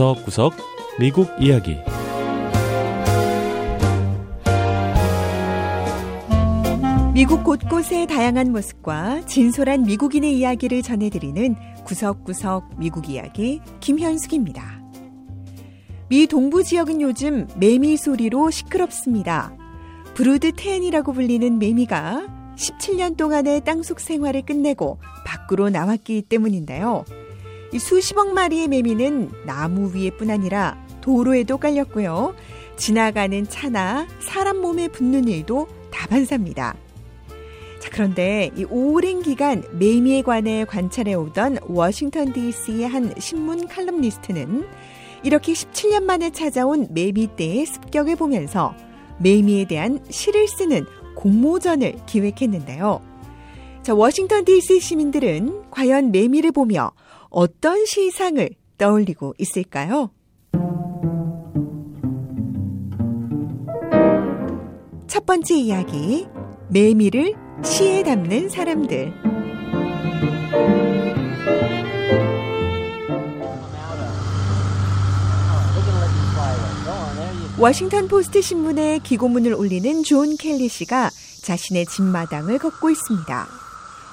구석구석 미국 이야기. 미국 곳곳의 다양한 모습과 진솔한 미국인의 이야기를 전해드리는 구석구석 미국 이야기 김현숙입니다. 미 동부 지역은 요즘 매미 소리로 시끄럽습니다. 브루드 텐이라고 불리는 매미가 17년 동안의 땅속 생활을 끝내고 밖으로 나왔기 때문인데요. 이 수십억 마리의 매미는 나무 위에뿐 아니라 도로에도 깔렸고요. 지나가는 차나 사람 몸에 붙는 일도 다반사입니다. 자, 그런데 이 오랜 기간 매미에 관해 관찰해오던 워싱턴 DC의 한 신문 칼럼니스트는 이렇게 17년 만에 찾아온 매미 떼의 습격을 보면서 매미에 대한 시를 쓰는 공모전을 기획했는데요. 자, 워싱턴 DC 시민들은 과연 매미를 보며 어떤 시상을 떠올리고 있을까요? 첫 번째 이야기, 매미를 시에 담는 사람들. 워싱턴 포스트 신문에 기고문을 올리는 존 켈리 씨가 자신의 집마당을 걷고 있습니다.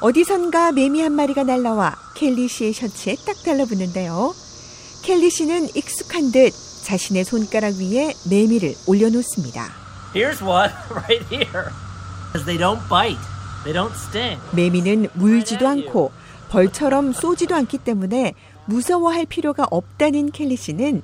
어디선가 매미 한 마리가 날라와 켈리 씨의 셔츠에 딱 달라붙는데요. 켈리 씨는 익숙한 듯 자신의 손가락 위에 매미를 올려놓습니다. Here's one right here. Because they don't bite. They don't sting. 매미는 물지도 않고 벌처럼 쏘지도 않기 때문에 무서워할 필요가 없다는 켈리 씨는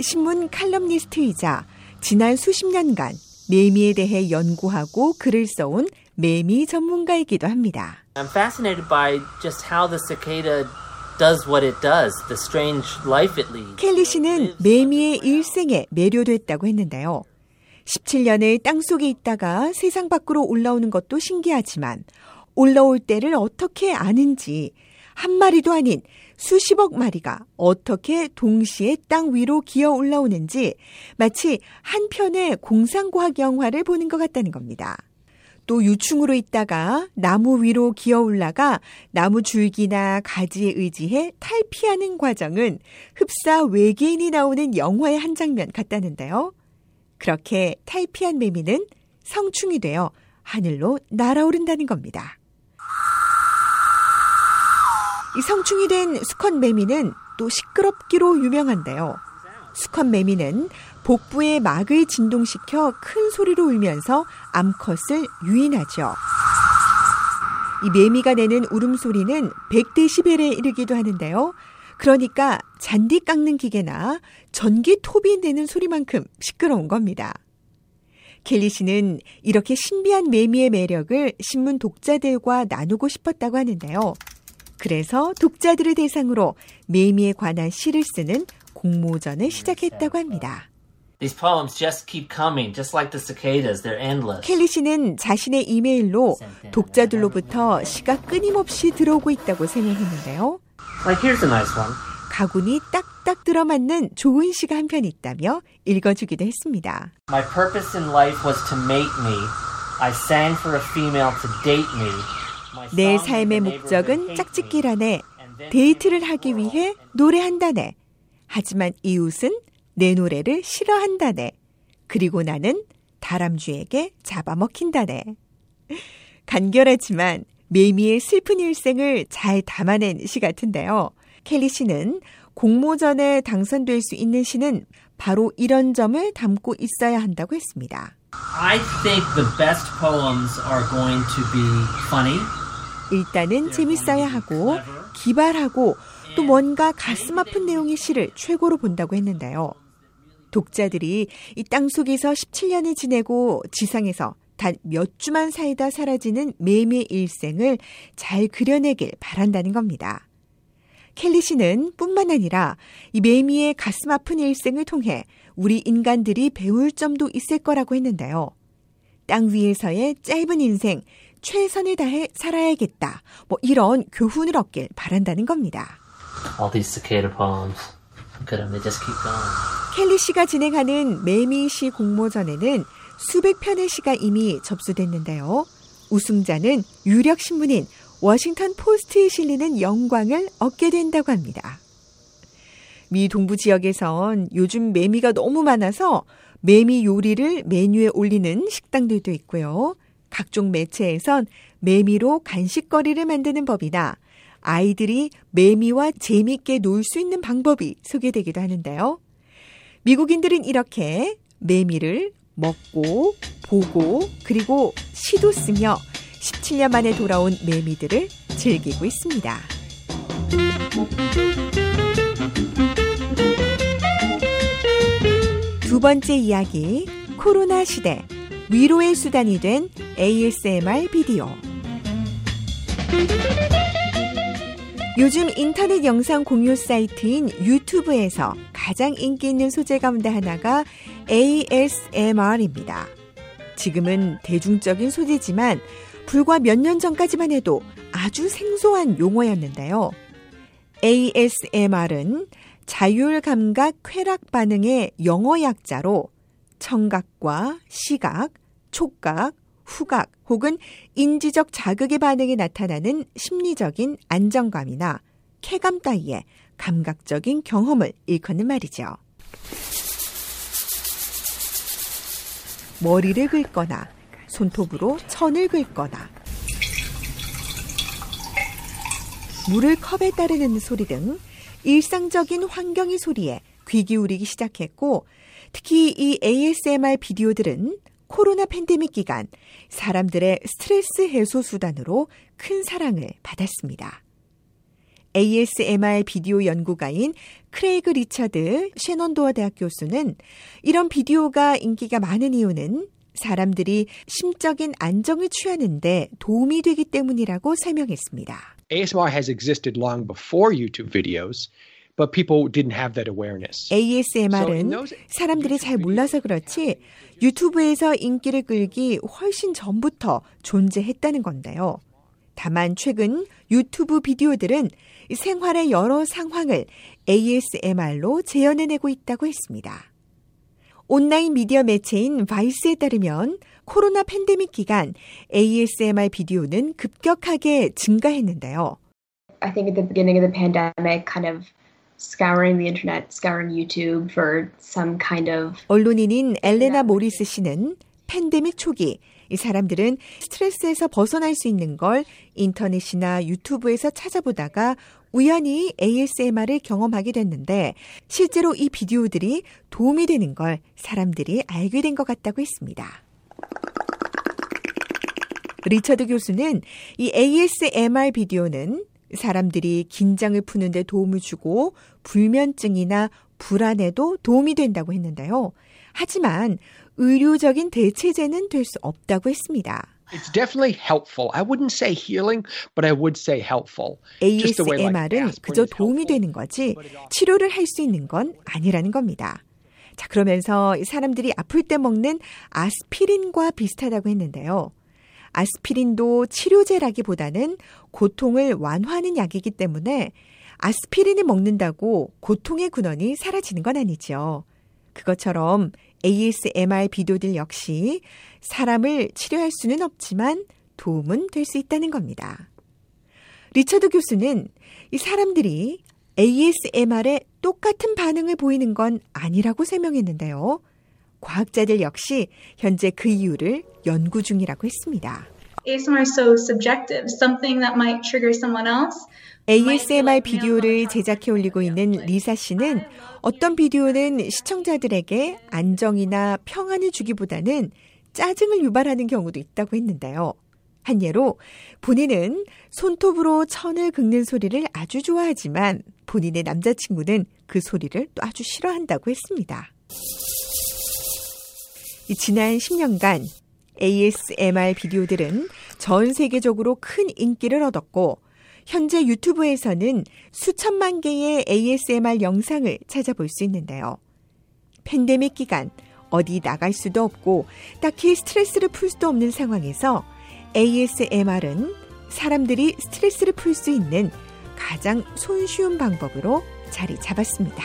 신문 칼럼니스트이자 지난 수십 년간 매미에 대해 연구하고 글을 써온 매미 전문가이기도 합니다. I'm fascinated by just how the cicada does what it does, the strange life it leads. 켈리 씨는 매미의 일생에 매료됐다고 했는데요. 17년을 땅속에 있다가 세상 밖으로 올라오는 것도 신기하지만 올라올 때를 어떻게 아는지 한 마리도 아닌 수십억 마리가 어떻게 동시에 땅 위로 기어 올라오는지 마치 한 편의 공상과학 영화를 보는 것 같다는 겁니다. 또 유충으로 있다가 나무 위로 기어 올라가 나무 줄기나 가지에 의지해 탈피하는 과정은 흡사 외계인이 나오는 영화의 한 장면 같다는데요. 그렇게 탈피한 매미는 성충이 되어 하늘로 날아오른다는 겁니다. 이 성충이 된 수컷 매미는 또 시끄럽기로 유명한데요. 수컷 매미는 복부의 막을 진동시켜 큰 소리로 울면서 암컷을 유인하죠. 이 매미가 내는 울음소리는 100데시벨에 이르기도 하는데요. 그러니까 잔디 깎는 기계나 전기톱이 내는 소리만큼 시끄러운 겁니다. 켈리 씨는 이렇게 신비한 매미의 매력을 신문 독자들과 나누고 싶었다고 하는데요. 그래서 독자들을 대상으로 매미에 관한 시를 쓰는 공모전을 시작했다고 합니다. These poems just keep coming, just like the cicadas. They're endless. 켈리 씨는 자신의 이메일로 독자들로부터 시가 끊임없이 들어오고 있다고 생각했는데요. Like here's a nice one. 가군이 딱딱 들어맞는 좋은 시가 한 편 있다며 읽어주기도 했습니다. My purpose in life was to mate me. I sang for a female to date me. 내 삶의 목적은 짝짓기라네. 데이트를 하기 위해 노래한다네. 하지만 이웃은 내 노래를 싫어한다네. 그리고 나는 다람쥐에게 잡아먹힌다네. 간결하지만 매미의 슬픈 일생을 잘 담아낸 시 같은데요. 켈리 씨는 공모전에 당선될 수 있는 시는 바로 이런 점을 담고 있어야 한다고 했습니다. I think the best poems are going to be funny. 일단은 재밌어야 하고 기발하고 또 뭔가 가슴 아픈 내용의 시를 최고로 본다고 했는데요. 독자들이 이 땅속에서 17년을 지내고 지상에서 단 몇 주만 살다 사라지는 매미의 일생을 잘 그려내길 바란다는 겁니다. 켈리 씨는 뿐만 아니라 이 매미의 가슴 아픈 일생을 통해 우리 인간들이 배울 점도 있을 거라고 했는데요. 땅 위에서의 짧은 인생, 최선을 다해 살아야겠다. 이런 교훈을 얻길 바란다는 겁니다. All these cicada poems. Good, they just keep going. 켈리 씨가 진행하는 매미 시 공모전에는 수백 편의 시가 이미 접수됐는데요. 우승자는 유력 신문인 워싱턴 포스트에 실리는 영광을 얻게 된다고 합니다. 미 동부 지역에선 요즘 매미가 너무 많아서 매미 요리를 메뉴에 올리는 식당들도 있고요. 각종 매체에선 매미로 간식거리를 만드는 법이나 아이들이 매미와 재미있게 놀 수 있는 방법이 소개되기도 하는데요. 미국인들은 이렇게 매미를 먹고 보고 그리고 시도 쓰며 17년 만에 돌아온 매미들을 즐기고 있습니다. 두 번째 이야기, 코로나 시대 위로의 수단이 된 ASMR 비디오. 요즘 인터넷 영상 공유 사이트인 유튜브에서 가장 인기 있는 소재 가운데 하나가 ASMR입니다. 지금은 대중적인 소재지만 불과 몇 년 전까지만 해도 아주 생소한 용어였는데요. ASMR은 자율감각 쾌락 반응의 영어 약자로 청각과 시각, 촉각, 후각 혹은 인지적 자극의 반응에 나타나는 심리적인 안정감이나 쾌감 따위의 감각적인 경험을 일컫는 말이죠. 머리를 긁거나 손톱으로 천을 긁거나 물을 컵에 따르는 소리 등 일상적인 환경의 소리에 귀 기울이기 시작했고, 특히 이 ASMR 비디오들은 코로나 팬데믹 기간 사람들의 스트레스 해소 수단으로 큰 사랑을 받았습니다. ASMR 비디오 연구가인 크레이그 리처드 셰넌도어 대학 교수는 이런 비디오가 인기가 많은 이유는 사람들이 심적인 안정을 취하는 데 도움이 되기 때문이라고 설명했습니다. ASMR has existed long before YouTube videos. But people didn't have that awareness. ASMR은 사람들이 잘 몰라서 그렇지 유튜브에서 인기를 끌기 훨씬 전부터 존재했다는 건데요. 다만 최근 유튜브 비디오들은 생활의 여러 상황을 ASMR로 재현해내고 있다고 했습니다. 온라인 미디어 매체인 바이스에 따르면 코로나 팬데믹 기간 ASMR 비디오는 급격하게 증가했는데요. I think at the beginning of the pandemic scouring the internet, scouring YouTube for some kind of 언론인인 엘레나 모리스 씨는 팬데믹 초기 이 사람들은 스트레스에서 벗어날 수 있는 걸 인터넷이나 유튜브에서 찾아보다가 우연히 ASMR을 경험하게 됐는데 실제로 이 비디오들이 도움이 되는 걸 사람들이 알게 된 것 같다고 했습니다. 리처드 교수는 이 ASMR 비디오는 사람들이 긴장을 푸는 데 도움을 주고 불면증이나 불안에도 도움이 된다고 했는데요. 하지만 의료적인 대체제는 될 수 없다고 했습니다. It's definitely helpful. I wouldn't say healing, but I would say helpful. ASMR은 그저 도움이 되는 거지 치료를 할 수 있는 건 아니라는 겁니다. 자, 그러면서 사람들이 아플 때 먹는 아스피린과 비슷하다고 했는데요. 아스피린도 치료제라기보다는 고통을 완화하는 약이기 때문에 아스피린을 먹는다고 고통의 근원이 사라지는 건 아니죠. 그것처럼 ASMR 비디오들 역시 사람을 치료할 수는 없지만 도움은 될 수 있다는 겁니다. 리처드 교수는 이 사람들이 ASMR에 똑같은 반응을 보이는 건 아니라고 설명했는데요. 과학자들 역시 현재 그 이유를 연구 중이라고 했습니다. ASMR is so subjective. Something that might trigger someone else. ASMR 비디오를 제작해 올리고 있는 리사 씨는 어떤 비디오는 시청자들에게 안정이나 평안을 주기보다는 짜증을 유발하는 경우도 있다고 했는데요. 한 예로 본인은 손톱으로 천을 긁는 소리를 아주 좋아하지만 본인의 남자친구는 그 소리를 또 아주 싫어한다고 했습니다. 지난 10년간 ASMR 비디오들은 전 세계적으로 큰 인기를 얻었고 현재 유튜브에서는 수천만 개의 ASMR 영상을 찾아볼 수 있는데요. 팬데믹 기간 어디 나갈 수도 없고 딱히 스트레스를 풀 수도 없는 상황에서 ASMR은 사람들이 스트레스를 풀 수 있는 가장 손쉬운 방법으로 자리 잡았습니다.